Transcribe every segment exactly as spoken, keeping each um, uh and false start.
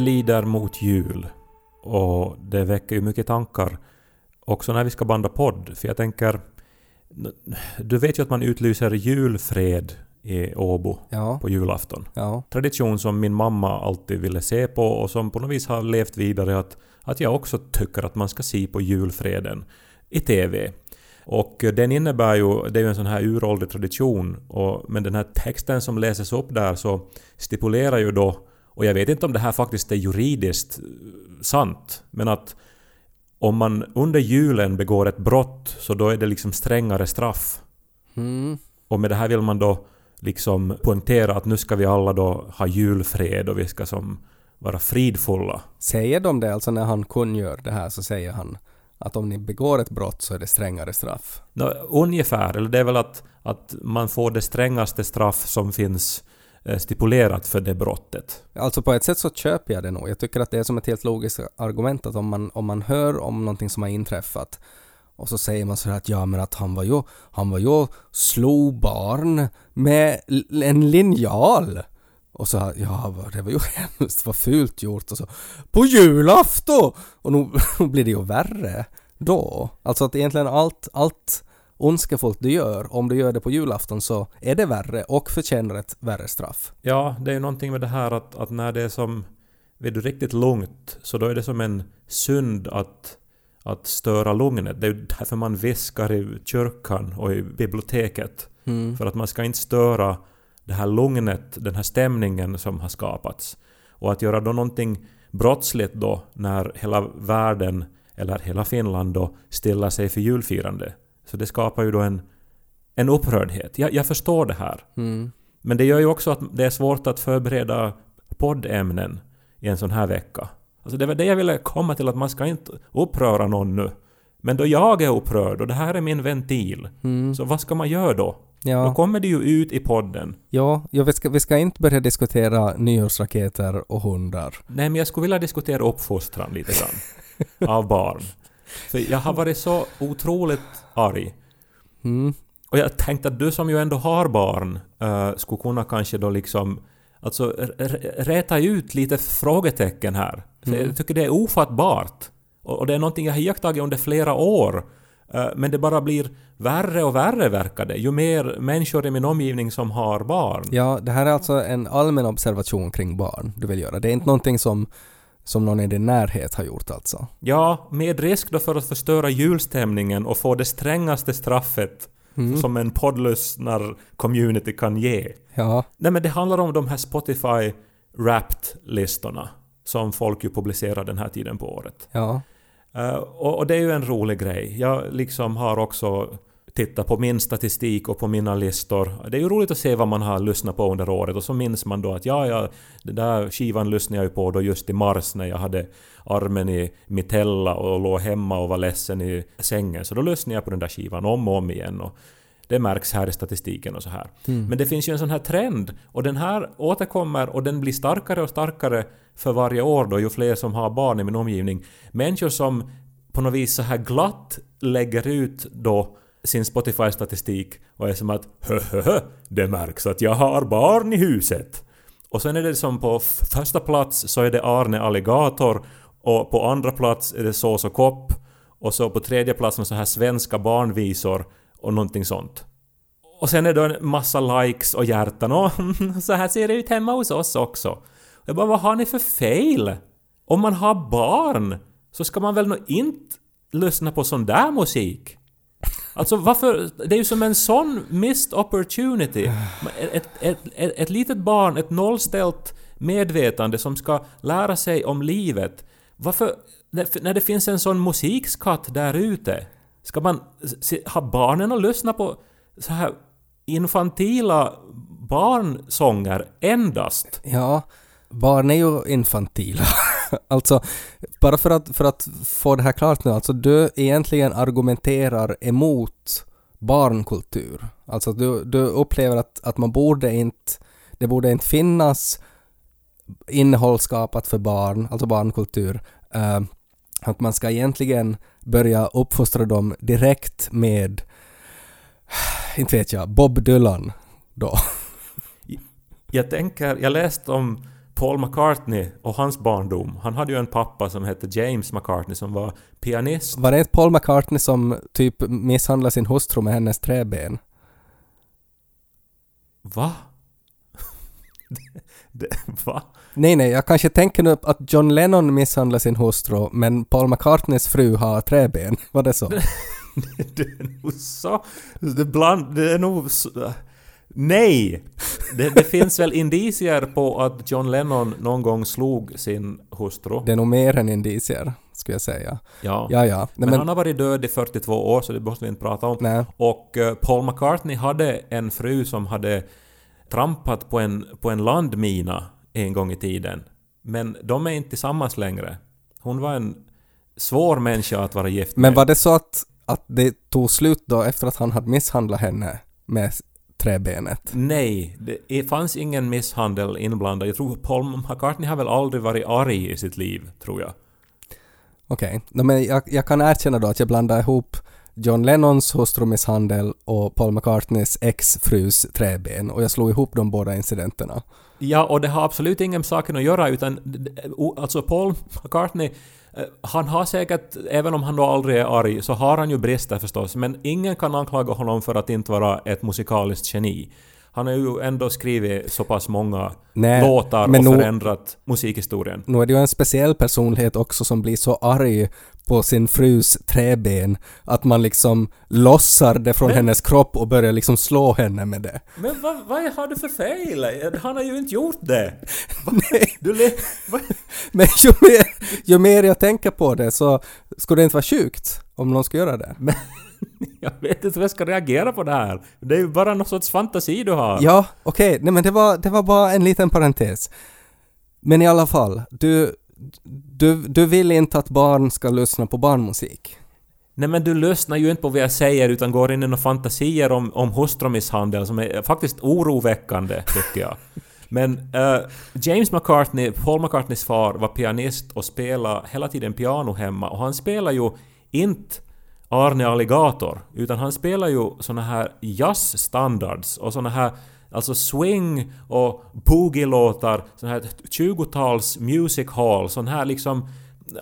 det lider mot jul och det väcker ju mycket tankar också när vi ska banda podd, för jag tänker, du vet ju att man utlyser julfred i Åbo, ja, på julafton. Ja. Tradition som min mamma alltid ville se på och som på något vis har levt vidare, att, att jag också tycker att man ska se på julfreden i tv. Och den innebär ju, det är ju en sån här uråldrig tradition, och, men den här texten som läses upp där så stipulerar ju då, och jag vet inte om det här faktiskt är juridiskt sant, men att om man under julen begår ett brott så då är det liksom strängare straff. Mm. Och med det här vill man då liksom poängtera att nu ska vi alla då ha julfred och vi ska som vara fridfulla. Säger de det alltså när han kungör det här, så säger han att om ni begår ett brott så är det strängare straff? No, ungefär, eller det är väl att, att man får det strängaste straff som finns stipulerat för det brottet. Alltså på ett sätt så köper jag det nog. Jag tycker att det är som ett helt logiskt argument att om man, om man hör om någonting som har inträffat och så säger man så här att ja, men att han var ju, han var ju slog barn med en linjal. Och så här, ja, det var ju hemskt, vad fult gjort. Och så, på julafton! Och nu, nu blir det ju värre då. Alltså att egentligen allt, allt ondskefullt du gör, om du gör det på julafton så är det värre och förtjänar ett värre straff. Ja, det är ju någonting med det här att, att när det är som, vet du, riktigt lugnt, så då är det som en synd att att störa lugnet. Det är därför man viskar i kyrkan och i biblioteket. Mm. För att man ska inte störa det här lugnet, den här stämningen som har skapats. Och att göra då någonting brottsligt då när hela världen eller hela Finland då stillar sig för julfirande. Så det skapar ju då en, en upprördhet. Jag, jag förstår det här. Mm. Men det gör ju också att det är svårt att förbereda poddämnen i en sån här vecka. Alltså det var det jag ville komma till, att man ska inte uppröra någon nu. Men då jag är upprörd och det här är min ventil, mm, så vad ska man göra då? Ja. Då kommer det ju ut i podden. Ja, ja, vi, ska, vi ska inte börja diskutera nyårsraketer och hundar. Nej, men jag skulle vilja diskutera uppfostran lite grann av barn. För jag har varit så otroligt arg. Mm. Och jag tänkte att du som ju ändå har barn uh, skulle kunna kanske då liksom... Alltså, räta ut lite frågetecken här. Mm. Jag tycker det är ofattbart. Och det är någonting jag har iakttagit under flera år. Men det bara blir värre och värre, verkar det. Ju mer människor i min omgivning som har barn. Ja, det här är alltså en allmän observation kring barn du vill göra. Det är inte någonting som, som någon i din närhet har gjort alltså. Ja, med risk då för att förstöra julstämningen och få det strängaste straffet. Mm. Som en poddlyssnar-community kan ge. Ja. Nej, men det handlar om de här Spotify-Wrapped-listorna som folk ju publicerar den här tiden på året. Ja. Uh, och, och det är ju en rolig grej. Jag liksom har också tittat på min statistik och på mina listor. Det är ju roligt att se vad man har lyssnat på under året. Och så minns man då att ja, ja, den där skivan lyssnade jag ju på då just i mars när jag hade armen i mitella och låg hemma och var ledsen i sängen. Så då lyssnade jag på den där skivan om och om igen. Och det märks här i statistiken och så här. Mm. Men det finns ju en sån här trend. Och den här återkommer och den blir starkare och starkare för varje år då. Ju fler som har barn i min omgivning. Människor som på något vis så här glatt lägger ut då sin Spotify-statistik och är som att hö, hö, hö, det märks att jag har barn i huset. Och sen är det som på f- första plats så är det Arne Alligator, och på andra plats är det Sås och kopp, och så på tredje plats med så här svenska barnvisor och någonting sånt. Och sen är det en massa likes och hjärtan och så här ser det ut hemma hos oss också. Jag bara, vad har ni för fel? Om man har barn så ska man väl nog inte lyssna på sån där musik. Alltså varför, det är ju som en sån missed opportunity. Ett, ett, ett, ett litet barn, ett nollställt medvetande som ska lära sig om livet. Varför, när det finns en sån musikskatt där ute, ska man se, ha barnen och lyssna på så här infantila barnsånger endast? Ja, barn är ju infantila. Alltså, bara för att, för att få det här klart nu, alltså du egentligen argumenterar emot barnkultur. Alltså du, du upplever att, att man borde inte, det borde inte finnas innehåll skapat för barn, alltså barnkultur. Uh, att man ska egentligen börja uppfostra dem direkt med, inte vet jag, Bob Dylan då. Jag, jag tänker, jag läste om Paul McCartney och hans barndom. Han hade ju en pappa som hette James McCartney som var pianist. Var det ett Paul McCartney som typ misshandlade sin hustru med hennes träben? Va? det, det, va? Nej, nej, jag kanske tänker nu att John Lennon misshandlade sin hustru men Paul McCartneys fru har träben. Var det så? det är nog så. Det, bland, det är nog så. Nej, det, det finns väl indicier på att John Lennon någon gång slog sin hustru. Det är nog mer än indicier, skulle jag säga. Ja, ja, ja. Nej, men, men han har varit död i fyrtiotvå år så det måste vi inte prata om. Nej. Och uh, Paul McCartney hade en fru som hade trampat på en, på en landmina en gång i tiden. Men de är inte tillsammans längre. Hon var en svår människa att vara gift med. Men var det så att, att det tog slut då efter att han hade misshandlat henne med träbenet? Nej, det fanns ingen misshandel inblandad. Jag tror Paul McCartney har väl aldrig varit arg i sitt liv, tror jag. Okej, okay. Men jag, jag kan erkänna då att jag blandar ihop John Lennons hustrumisshandel och Paul McCartneys ex-frus träben och jag slog ihop de båda incidenterna. Ja, och det har absolut ingen saken att göra utan alltså Paul McCartney, han har säkert, även om han då aldrig är arg, så har han ju brister förstås. Men ingen kan anklaga honom för att inte vara ett musikaliskt geni. Han har ju ändå skrivit så pass många Nej, låtar och förändrat nu, musikhistorien. Nu är det ju en speciell personlighet också som blir så arg på sin frus träben att man liksom lossar det från men, hennes kropp och börjar liksom slå henne med det. Men vad, vad har du för fel? Han har ju inte gjort det. du le- men ju mer, ju mer jag tänker på det så skulle det inte vara sjukt om någon ska göra det. Men jag vet inte hur jag ska reagera på det här. Det är ju bara någon sorts fantasi du har. Ja, okej. Okay. Nej, men det var, det var bara en liten parentes. Men i alla fall, du, du, du vill inte att barn ska lyssna på barnmusik. Nej, men du lyssnar ju inte på vad jag säger utan går in i några fantasier om, om hustrumisshandel som är faktiskt oroväckande, tycker jag. Men uh, James McCartney, Paul McCartneys far, var pianist och spelade hela tiden piano hemma. Och han spelar ju inte Arne Alligator, utan han spelar ju såna här jazzstandards och såna här, alltså swing och boogie-låtar, såna här tjugotals music hall, sån här liksom,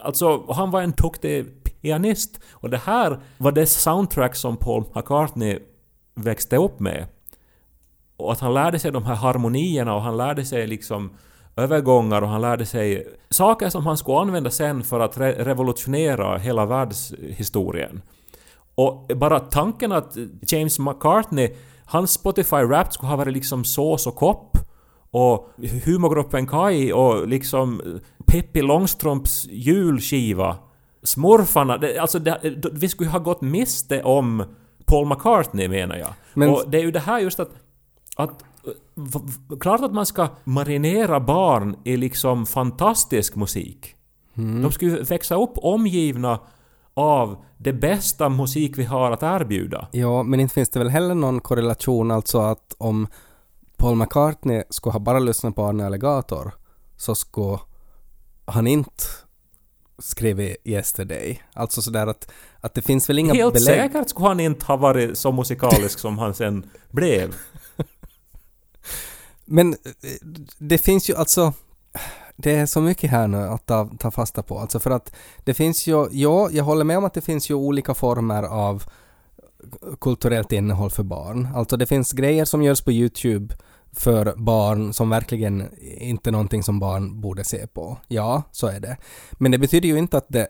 alltså han var en duktig pianist och det här var det soundtrack som Paul McCartney växte upp med och att han lärde sig de här harmonierna och han lärde sig liksom övergångar och han lärde sig saker som han skulle använda sen för att re- revolutionera hela världshistorien. Och bara tanken att James McCartney, hans Spotify-rap skulle ha varit liksom sås och kopp och humorgruppen Kaj och liksom Pippi Långstrumps julskiva, smurfarna, det, alltså det, vi skulle ha gått miste om Paul McCartney menar jag. Men... Och det är ju det här just att, att klart att man ska marinera barn i liksom fantastisk musik. Mm. De skulle växa upp omgivna av det bästa musik vi har att erbjuda. Ja, men inte finns det väl heller någon korrelation alltså att om Paul McCartney skulle ha bara lyssnat på Arne Alligator så skulle han inte skriva Yesterday. Alltså sådär att, att det finns väl inga helt belägg. Helt säkert skulle han inte ha varit så musikalisk som han sen blev. Men det finns ju alltså, det är så mycket här nu att ta, ta fasta på. Alltså för att det finns ju, ja, jag håller med om att det finns ju olika former av kulturellt innehåll för barn. Alltså det finns grejer som görs på YouTube för barn som verkligen inte är någonting som barn borde se på. Ja, så är det. Men det betyder ju inte att, det,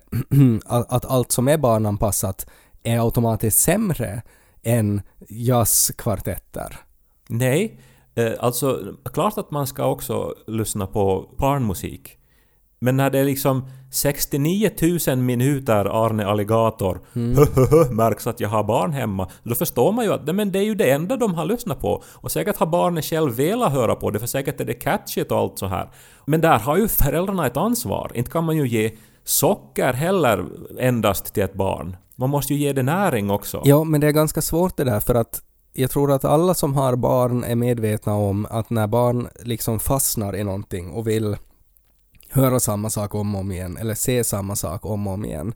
att allt som är barnanpassat är automatiskt sämre än jazzkvartetter. Nej, alltså klart att man ska också lyssna på barnmusik. Men när det är liksom sextionio tusen minuter Arne Alligator mm. märks att jag har barn hemma, då förstår man ju att nej, men det är ju det enda de har lyssnat på. Och säkert har barnen själv velat höra på det, för säkert är det catchigt och allt så här. Men där har ju föräldrarna ett ansvar. Inte kan man ju ge socker heller endast till ett barn. Man måste ju ge det näring också. Ja, men det är ganska svårt det där för att jag tror att alla som har barn är medvetna om att när barn liksom fastnar i någonting och vill höra samma sak om och om igen eller se samma sak om och om igen,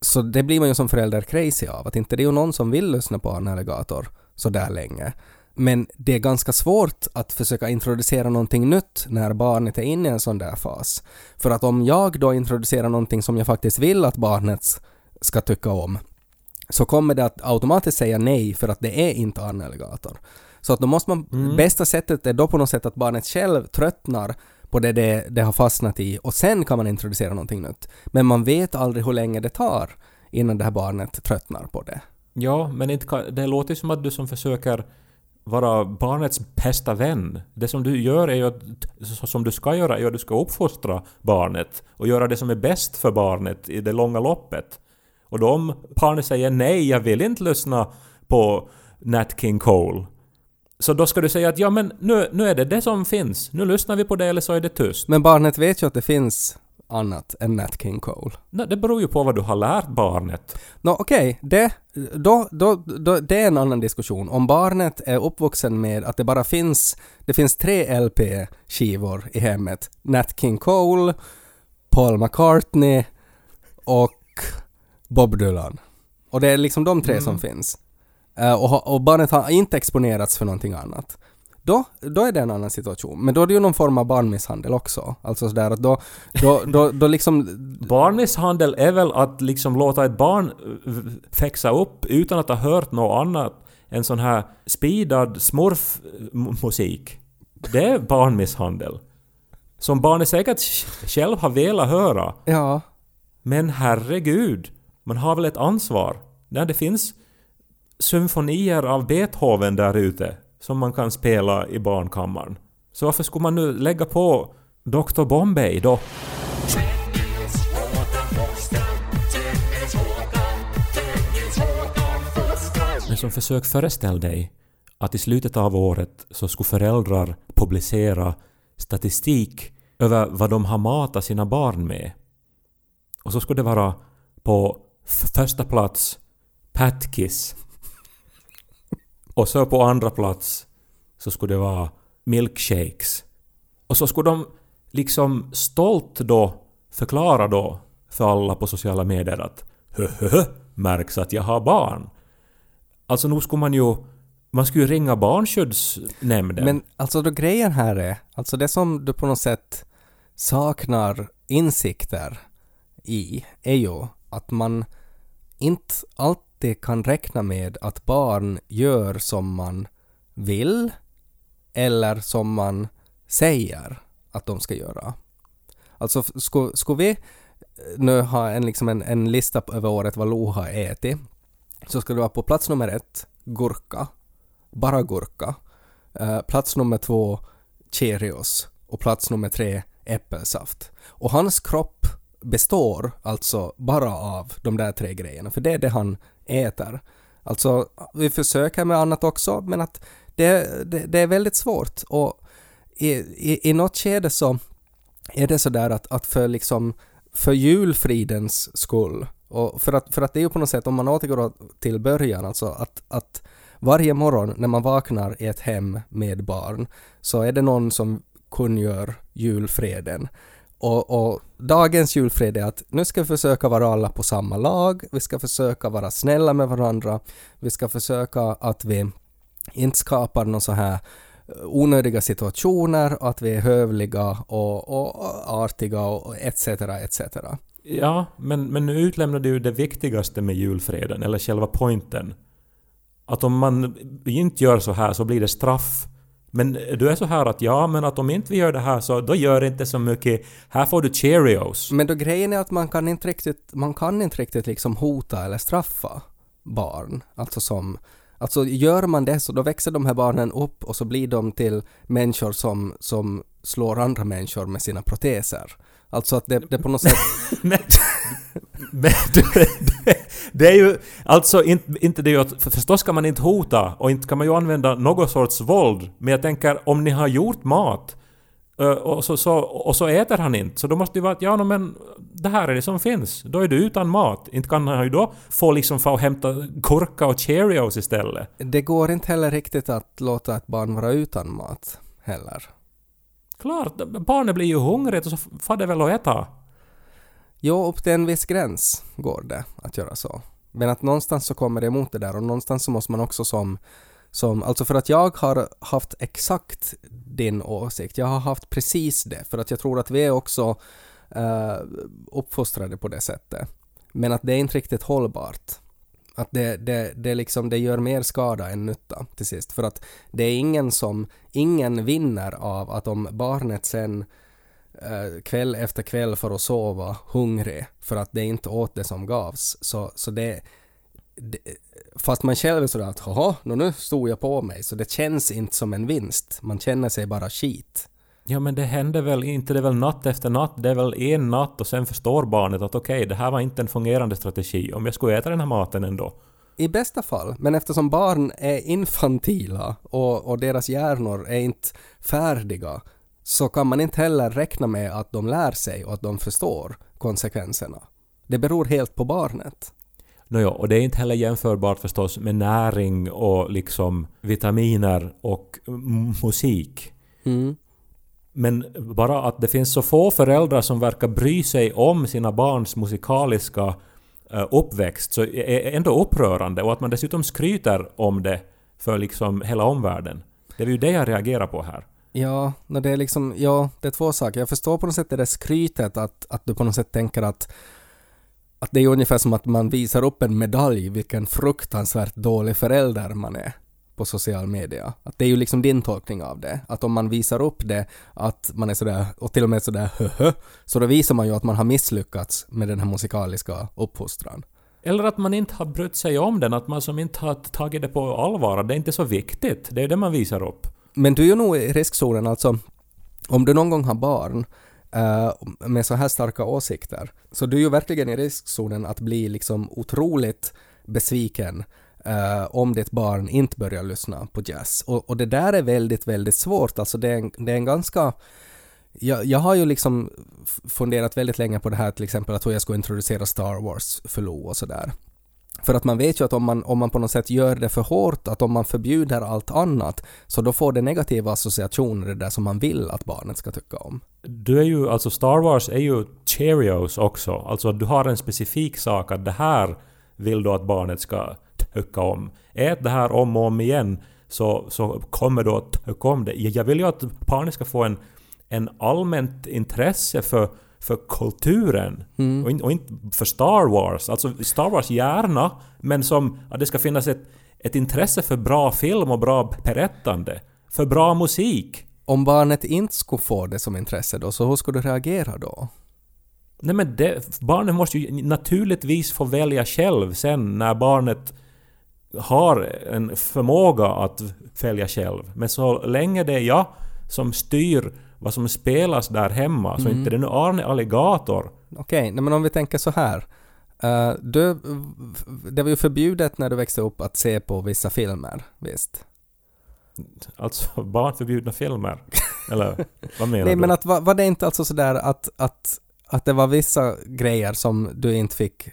så det blir man ju som förälder crazy av, att inte det är någon som vill lyssna på en alligator så där länge. Men det är ganska svårt att försöka introducera någonting nytt när barnet är inne i en sån där fas. För att om jag då introducerar någonting som jag faktiskt vill att barnet ska tycka om, så kommer det att automatiskt säga nej, för att det är inte Arne Alligator. Så att då måste man, mm. bästa sättet är då på något sätt att barnet själv tröttnar på det, det det har fastnat i, och sen kan man introducera någonting nytt. Men man vet aldrig hur länge det tar innan det här barnet tröttnar på det. Ja, men inte, det låter som att du som försöker vara barnets bästa vän. Det som du gör är ju att, som du ska göra är att du ska uppfostra barnet och göra det som är bäst för barnet i det långa loppet. Och då om barnet säger nej, jag vill inte lyssna på Nat King Cole, så då ska du säga att ja, men nu, nu är det det som finns. Nu lyssnar vi på det, eller så är det tyst. Men barnet vet ju att det finns annat än Nat King Cole. Nej, det beror ju på vad du har lärt barnet. Nå, okej. Okay. Det, då, då, då, det är en annan diskussion. Om barnet är uppvuxen med att det bara finns, det finns tre L P-skivor i hemmet. Nat King Cole, Paul McCartney och Bob Dylan. Och det är liksom de tre mm. som finns. Och, och barnet har inte exponerats för någonting annat. Då, då är det en annan situation. Men då är det ju någon form av barnmisshandel också. Alltså sådär att då, då, då, då liksom... Barnmisshandel är väl att liksom låta ett barn växa upp utan att ha hört något annat än sån här speedad smurfmusik. Det är barnmisshandel. Som barnet säkert själv har velat höra. Ja. Men herregud, man har väl ett ansvar. När det finns symfonier av Beethoven där ute som man kan spela i barnkammaren, så varför skulle man nu lägga på doktor Bombay då? Men som försök föreställ dig att i slutet av året så skulle föräldrar publicera statistik över vad de har matat sina barn med. Och så skulle det vara på första plats Patkiss. Och så på andra plats så skulle det vara milkshakes. Och så skulle de liksom stolt då förklara då för alla på sociala medier att hö, hö, hö, märks att jag har barn. Alltså nu skulle man ju man skulle ringa barnskyddsnämnden. Men alltså då grejen här är, alltså det som du på något sätt saknar insikter i är ju att man inte alltid det kan räkna med att barn gör som man vill eller som man säger att de ska göra. Alltså ska, ska vi nu ha en, liksom en, en lista över året vad Loja har ätit, så ska det vara på plats nummer ett gurka, bara gurka, eh, plats nummer två Cheerios och plats nummer tre äppelsaft. Och hans kropp består alltså bara av de där tre grejerna, för det är det han äter. Alltså vi försöker med annat också, men att det, det, det är väldigt svårt, och i, i, i något skede så är det sådär att, att för, liksom, för julfridens skull, och för att, för att det är ju på något sätt, om man återgår till början, alltså att, att varje morgon när man vaknar i ett hem med barn så är det någon som kungör julfreden. Och, och dagens julfred är att nu ska vi försöka vara alla på samma lag. Vi ska försöka vara snälla med varandra. Vi ska försöka att vi inte skapar någon så här onödiga situationer. Att vi är hövliga och, och, och artiga och et cetera et cetera. Ja, men, men nu utlämnar du det viktigaste med julfreden, eller själva pointen. Att om man inte gör så här så blir det straff. Men du är så här att ja, men att om inte vi gör det här så då gör det inte så mycket. Här får du Cheerios. Men då grejen är att man kan inte riktigt, man kan inte riktigt liksom hota eller straffa barn. Alltså som, alltså gör man det så då växer de här barnen upp och så blir de till människor som, som slår andra människor med sina proteser. Alltså att det, det på något sätt... men, men, det, det, det är ju... Alltså inte, inte det att... Förstås ska man inte hota och inte kan man ju använda någon sorts våld. Men jag tänker, om ni har gjort mat och så, så, och så äter han inte, så då måste det vara att ja, men det här är det som finns. Då är du utan mat. Inte kan han ju då få liksom få hämta korka och Cheerios istället. Det går inte heller riktigt att låta ett barn vara utan mat heller. Klart, barnet blir ju hungrigt och så får det väl att äta. Jo, upp till en viss gräns går det att göra så. Men att någonstans så kommer det emot det där, och någonstans så måste man också som, som, alltså för att jag har haft exakt din åsikt. Jag har haft precis det, för att jag tror att vi är också eh, uppfostrade på det sättet. Men att det är inte riktigt hållbart. Att det, det, det, liksom, det gör mer skada än nytta till sist. För att det är ingen som, ingen vinner av att om barnet sen eh, kväll efter kväll för att sova hungrig för att det inte åt det som gavs. Så, så det, det, fast man känner sådär att jaha, nu stod jag på mig. Så det känns inte som en vinst. Man känner sig bara skit. Ja, men det händer väl inte, det är väl natt efter natt, det är väl en natt och sen förstår barnet att okej, okay, det här var inte en fungerande strategi, om jag skulle äta den här maten ändå. I bästa fall, men eftersom barn är infantila och, och deras hjärnor är inte färdiga, så kan man inte heller räkna med att de lär sig och att de förstår konsekvenserna. Det beror helt på barnet. Nåja, och det är inte heller jämförbart förstås med näring och liksom vitaminer och m- musik. Mm. Men bara att det finns så få föräldrar som verkar bry sig om sina barns musikaliska uppväxt, så är ändå upprörande, och att man dessutom skryter om det för liksom hela omvärlden. Det är ju det jag reagerar på här. Ja, det är liksom, ja, det är två saker. Jag förstår på något sätt det där skrytet, att, att du på något sätt tänker att att det är ungefär som att man visar upp en medalj, vilken fruktansvärt dålig förälder man är. På social media. Att det är ju liksom din tolkning av det. Att om man visar upp det att man är sådär, och till och med sådär höhö, så då visar man ju att man har misslyckats med den här musikaliska uppfostran. Eller att man inte har brytt sig om den, att man som inte har tagit det på allvar, det är inte så viktigt. Det är det man visar upp. Men du är ju nog i riskzonen, alltså om du någon gång har barn uh, med så här starka åsikter, så du är ju verkligen i riskzonen att bli liksom otroligt besviken Uh, om ditt barn inte börjar lyssna på jazz. Och, och det där är väldigt, väldigt svårt. Alltså det är en, det är en ganska... Jag, jag har ju liksom funderat väldigt länge på det här, till exempel att hur jag ska introducera Star Wars för Lo och sådär. För att man vet ju att om man, om man på något sätt gör det för hårt, att om man förbjuder allt annat, så då får det negativa associationer, det där som man vill att barnet ska tycka om. Du är ju, alltså Star Wars är ju Cheerios också. Alltså du har en specifik sak att det här vill du att barnet ska tycka om. Ät det här om och om igen, så, så kommer du att tycka om det. Jag vill ju att barnet ska få en, en allmänt intresse för, för kulturen mm. och, in, och inte för Star Wars. Alltså Star Wars gärna, men som att det ska finnas ett, ett intresse för bra film och bra berättande, för bra musik. Om barnet inte skulle få det som intresse då, så hur skulle du reagera då? Nej, men det, barnet måste ju naturligtvis få välja själv sen när barnet har en förmåga att välja själv. Men så länge det är jag som styr vad som spelas där hemma, mm. så inte det nu är en alligator. Okej, men om vi tänker så här. Uh, du, det var ju förbjudet när du växte upp att se på vissa filmer, visst? Alltså barnförbjudna filmer? Eller vad menar Nej, du? Men att, var, var det inte alltså sådär att, att, att det var vissa grejer som du inte fick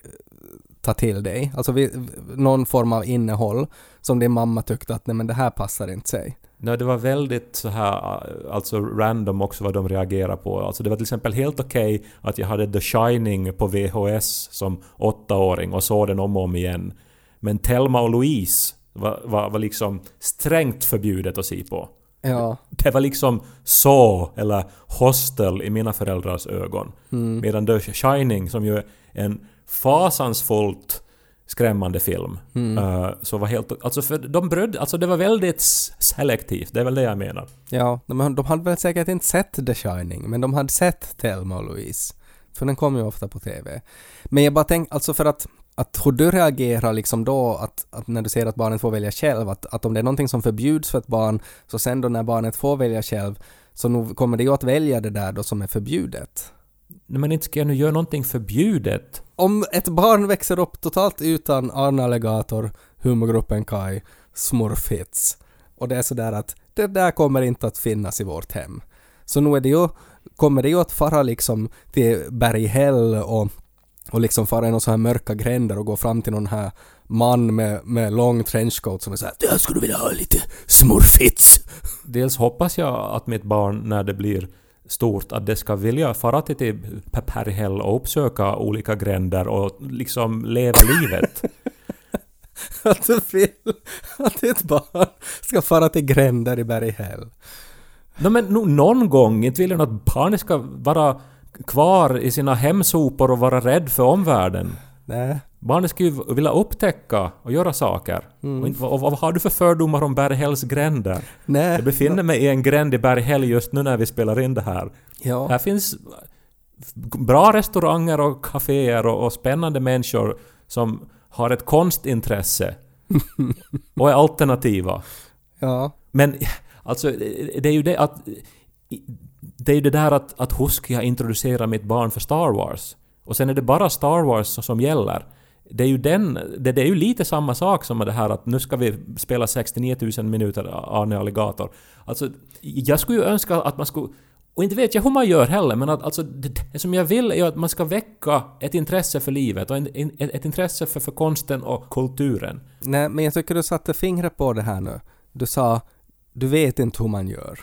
ta till dig, alltså vi, någon form av innehåll som din mamma tyckte att nej, men det här passar inte sig. Nej, det var väldigt så här, alltså random också vad de reagerar på. Alltså det var till exempel helt okej okay att jag hade The Shining på V H S som åttaåring och såg den om och om igen. Men Thelma och Louise var, var, var liksom strängt förbjudet att se på. Ja. Det var liksom så eller Hostel i mina föräldrars ögon. Mm. Medan The Shining, som ju är en fasansfullt skrämmande film. Mm. Uh, så var helt, alltså för de bröd, alltså det var väldigt selektivt, det är väl det jag menar. Ja, de, de hade väl säkert inte sett The Shining, men de hade sett Thelma och Louise. För den kom ju ofta på T V. Men jag bara tänkte, alltså för att, att hur du reagerar liksom då, att, att när du ser att barnet får välja själv, att, att om det är någonting som förbjuds för ett barn, så sen då när barnet får välja själv, så nu kommer det ju att välja det där då som är förbjudet. Men inte ska jag nu göra någonting förbjudet. Om ett barn växer upp totalt utan Arne Alligator, humorgruppen Kaj, Smurfits, och det är sådär att det där kommer inte att finnas i vårt hem. Så nu är det ju, kommer det ju att fara liksom till Berghäll och, och liksom fara i någon så här mörka gränder och gå fram till någon här man med, med lång trenchcoat som är såhär, jag skulle vilja ha lite Smurfits. Dels hoppas jag att mitt barn när det blir stort, att det ska vilja fara till Perihell och uppsöka olika gränder och liksom leva livet. att du vill att ditt barn ska fara till gränder i Berghäll. No, men någon gång inte vill jag att barn ska vara kvar i sina hemsopor och vara rädd för omvärlden. Nej. Barnen ska ju vilja upptäcka och göra saker. Mm. Och, och, vad har du för fördomar om Berghälls gränder? Nej. Jag befinner mig i en gränd i Berghäll just nu när vi spelar in det här. Ja. Här finns bra restauranger och kaféer och, och spännande människor som har ett konstintresse och är alternativa. Ja. Men alltså, det är ju det att det är ju det där att, att huska jag introducerar mitt barn för Star Wars. Och sen är det bara Star Wars som gäller. Det är ju, den, det, det är ju lite samma sak som med det här att nu ska vi spela sextionio tusen minuter Arne Alligator. Alltså, jag skulle ju önska att man skulle... Och inte vet jag hur man gör heller, men att, alltså, det som jag vill är att man ska väcka ett intresse för livet och en, en, ett intresse för, för konsten och kulturen. Nej, men jag tycker du satte fingret på det här nu. Du sa, du vet inte hur man gör.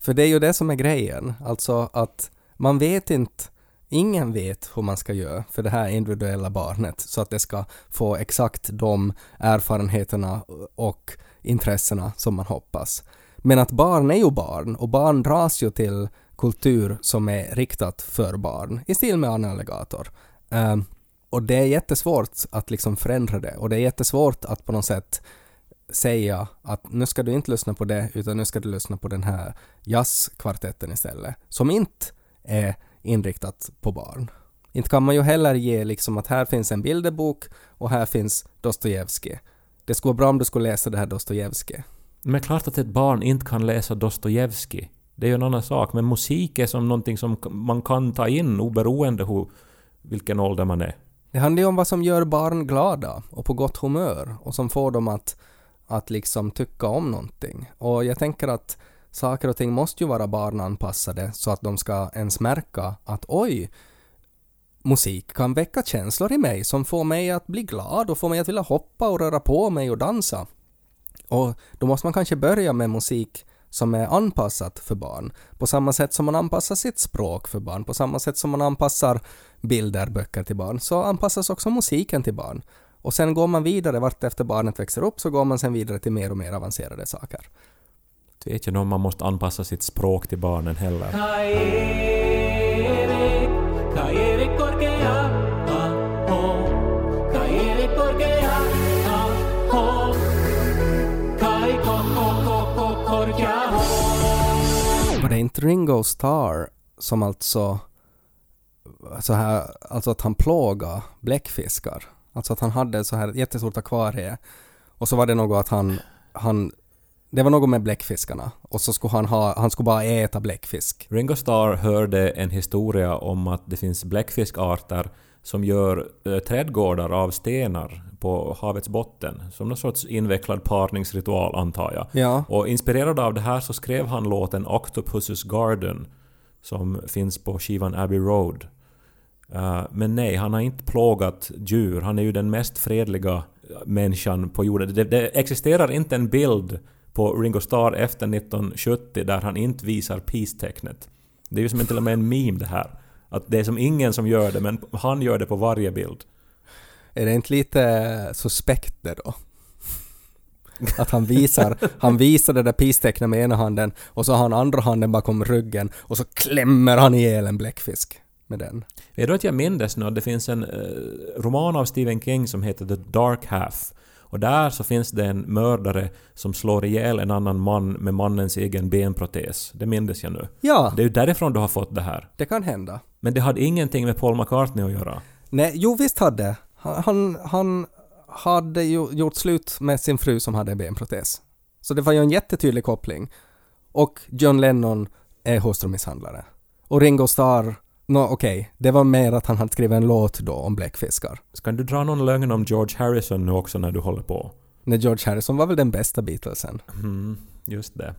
För det är ju det som är grejen. Alltså att man vet inte... Ingen vet hur man ska göra för det här individuella barnet så att det ska få exakt de erfarenheterna och intressena som man hoppas. Men att barn är ju barn och barn dras ju till kultur som är riktat för barn i stil med Arne Alligator. Um, och det är jättesvårt att liksom förändra det och det är jättesvårt att på något sätt säga att nu ska du inte lyssna på det utan nu ska du lyssna på den här jazzkvartetten istället som inte är inriktat på barn. Inte kan man ju heller ge liksom att här finns en bilderbok och här finns Dostojevskij. Det skulle vara bra om du skulle läsa det här Dostojevskij. Men klart att ett barn inte kan läsa Dostojevskij. Det är ju en annan sak. Men musik är som någonting som man kan ta in oberoende hur, vilken ålder man är. Det handlar ju om vad som gör barn glada och på gott humör och som får dem att, att liksom tycka om någonting. Och jag tänker att saker och ting måste ju vara barnanpassade så att de ska ens märka att oj, musik kan väcka känslor i mig som får mig att bli glad och får mig att vilja hoppa och röra på mig och dansa. Och då måste man kanske börja med musik som är anpassat för barn. På samma sätt som man anpassar sitt språk för barn, på samma sätt som man anpassar bilder, böcker till barn, så anpassas också musiken till barn. Och sen går man vidare, vart efter barnet växer upp så går man sen vidare till mer och mer avancerade saker. Det vet jag om man måste anpassa sitt språk till barnen heller. Var det inte Ringo Starr som alltså, så här, alltså att han plågade bläckfiskar? Alltså att han hade så här jättestort akvarie. Och så var det något att han... han Det var något med bläckfiskarna och så skulle han, ha, han skulle bara äta bläckfisk. Ringo Starr hörde en historia om att det finns bläckfiskarter som gör eh, trädgårdar av stenar på havets botten. Som någon sorts invecklad parningsritual antar jag. Ja. Och inspirerad av det här så skrev han låten Octopus's Garden som finns på skivan Abbey Road. Uh, men nej, han har inte plågat djur. Han är ju den mest fredliga människan på jorden. Det, det existerar inte en bild på Ringo Starr efter nitton sjuttio där han inte visar peace-tecknet. Det är ju som en, till och med en meme det här. Att det är som ingen som gör det, men han gör det på varje bild. Är det inte lite suspekt det då? Att han visar, han visar det där peace-tecknet med ena handen och så har han andra handen bakom ryggen och så klämmer han ihjäl en bläckfisk med den. Vet du att jag mindes nu? Det finns en eh, roman av Stephen King som heter The Dark Half. Och där så finns det en mördare som slår ihjäl en annan man med mannens egen benprotes. Det mindes jag nu. Ja. Det är ju därifrån du har fått det här. Det kan hända. Men det hade ingenting med Paul McCartney att göra. Nej, jo visst hade. Han, han, han hade ju gjort slut med sin fru som hade en benprotes. Så det var ju en jättetydlig koppling. Och John Lennon är hustrumisshandlare. Och Ringo Starr... No, okej. Okay. Det var mer att han hade skrivit en låt då om bläckfiskar. Ska du dra någon lögn om George Harrison nu också när du håller på? Nej, George Harrison var väl den bästa Beatlesen. Mm, just det.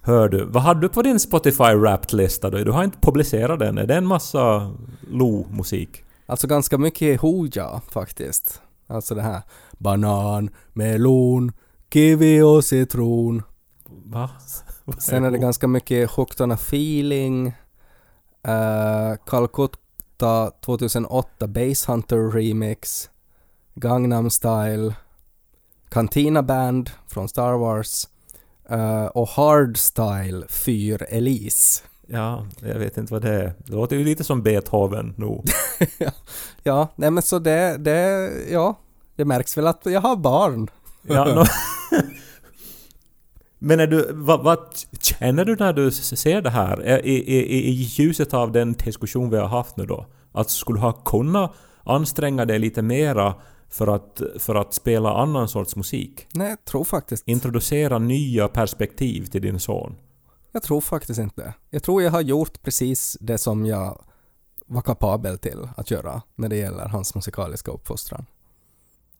Hör du, vad hade du på din Spotify-Wrapped-lista då? Du har inte publicerat den. Är det en massa lo-musik? Alltså ganska mycket hoja faktiskt. Alltså det här. Banan, melon, kiwi och citron. Va? Sen är det ganska mycket Choktana Feeling... Uh, Calcutta tjugohundraåtta Basshunter Remix, Gangnam Style, Cantina Band från Star Wars uh, och Hardstyle Fur Elise. Ja, jag vet inte vad det är. Det låter ju lite som Beethoven nog. ja, ja nej men så det, det, ja, det märks väl att jag har barn. Ja, no. Men är du, vad, vad känner du när du ser det här? I, i, i ljuset av den diskussion vi har haft nu då? Att skulle du ha kunnat anstränga dig lite mera för att, för att spela annan sorts musik? Nej, jag tror faktiskt. Introducera nya perspektiv till din son? Jag tror faktiskt inte. Jag tror jag har gjort precis det som jag var kapabel till att göra när det gäller hans musikaliska uppfostran.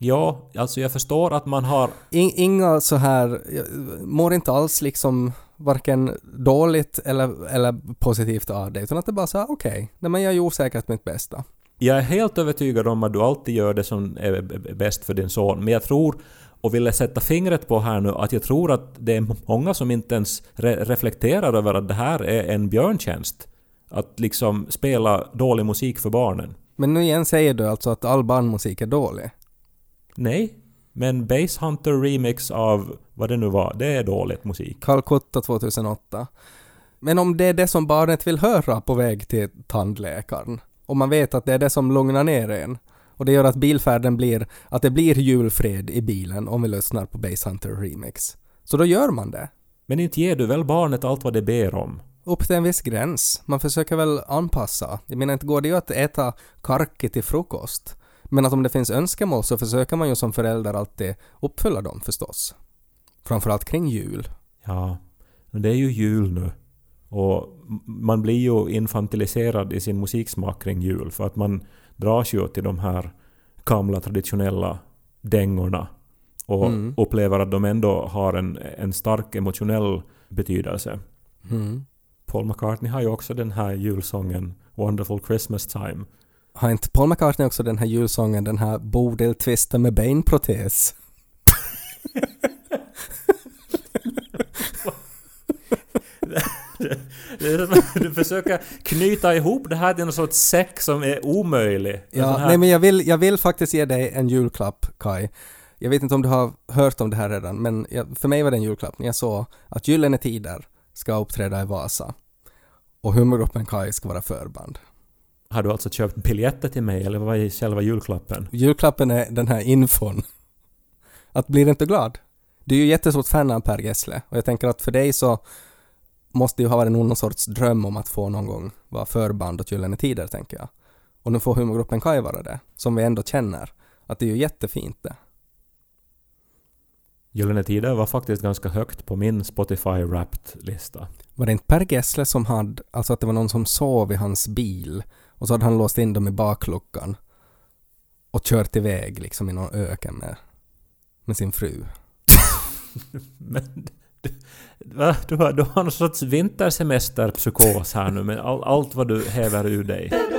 Ja, alltså jag förstår att man har... Inga så här... Jag mår inte alls liksom varken dåligt eller, eller positivt av det. Utan att det bara så här, okej. Okay, nej, men jag gör säkert mitt bästa. Jag är helt övertygad om att du alltid gör det som är bäst för din son. Men jag tror, och ville sätta fingret på här nu, att jag tror att det är många som inte ens re- reflekterar över att det här är en björntjänst. Att liksom spela dålig musik för barnen. Men nu igen säger du alltså att all barnmusik är dålig. Nej, men Basshunter remix av vad det nu var, det är dåligt musik. Calcutta tjugohundraåtta. Men om det är det som barnet vill höra på väg till tandläkaren, och man vet att det är det som lugnar ner en, och det gör att bilfärden blir, att det blir julfred i bilen om vi lyssnar på Basshunter remix. Så då gör man det. Men inte ger du väl barnet allt vad det ber om? Upp till en viss gräns. Man försöker väl anpassa. Jag menar, inte går det ju att äta karke till frukost. Men att om det finns önskemål så försöker man ju som förälder alltid uppfylla dem förstås. Framförallt kring jul. Ja, men det är ju jul nu. Och man blir ju infantiliserad i sin musiksmak kring jul. För att man dras ju till de här gamla traditionella dängorna. Och mm. upplever att de ändå har en, en stark emotionell betydelse. Mm. Paul McCartney har ju också den här julsången Wonderful Christmas Time. Har inte Paul McCartney också den här julsången, den här Bodil Twister med benprotes? Du försöker knyta ihop det här till någon sorts säck som är omöjlig. Ja, här... nej, men jag vill, jag vill faktiskt ge dig en julklapp, Kaj. Jag vet inte om du har hört om det här redan, men jag, för mig var det en julklapp när jag såg att Gyllene Tider ska uppträda i Vasa. Och humorgruppen Kaj ska vara förband. Har du alltså köpt biljetter till mig eller vad är själva julklappen? Julklappen är den här infon. Att blir du inte glad? Du är ju jättestort fan av Per Gessle. Och jag tänker att för dig så måste du ha varit någon sorts dröm om att få någon gång vara förband åt Gyllene Tider, tänker jag. Och nu får humorgruppen Kaj vara det. Som vi ändå känner. Att det är ju jättefint det. Gyllene Tider var faktiskt ganska högt på min Spotify-Wrapped-lista. Var det inte Per Gessle som hade... Alltså att det var någon som sov i hans bil... Och så hade han låst in dem i bakluckan och kört iväg liksom i någon öken med, med sin fru. Men du, va? Du, har, du har någon sorts vintersemesterpsykos här nu med all, allt vad du häver ur dig.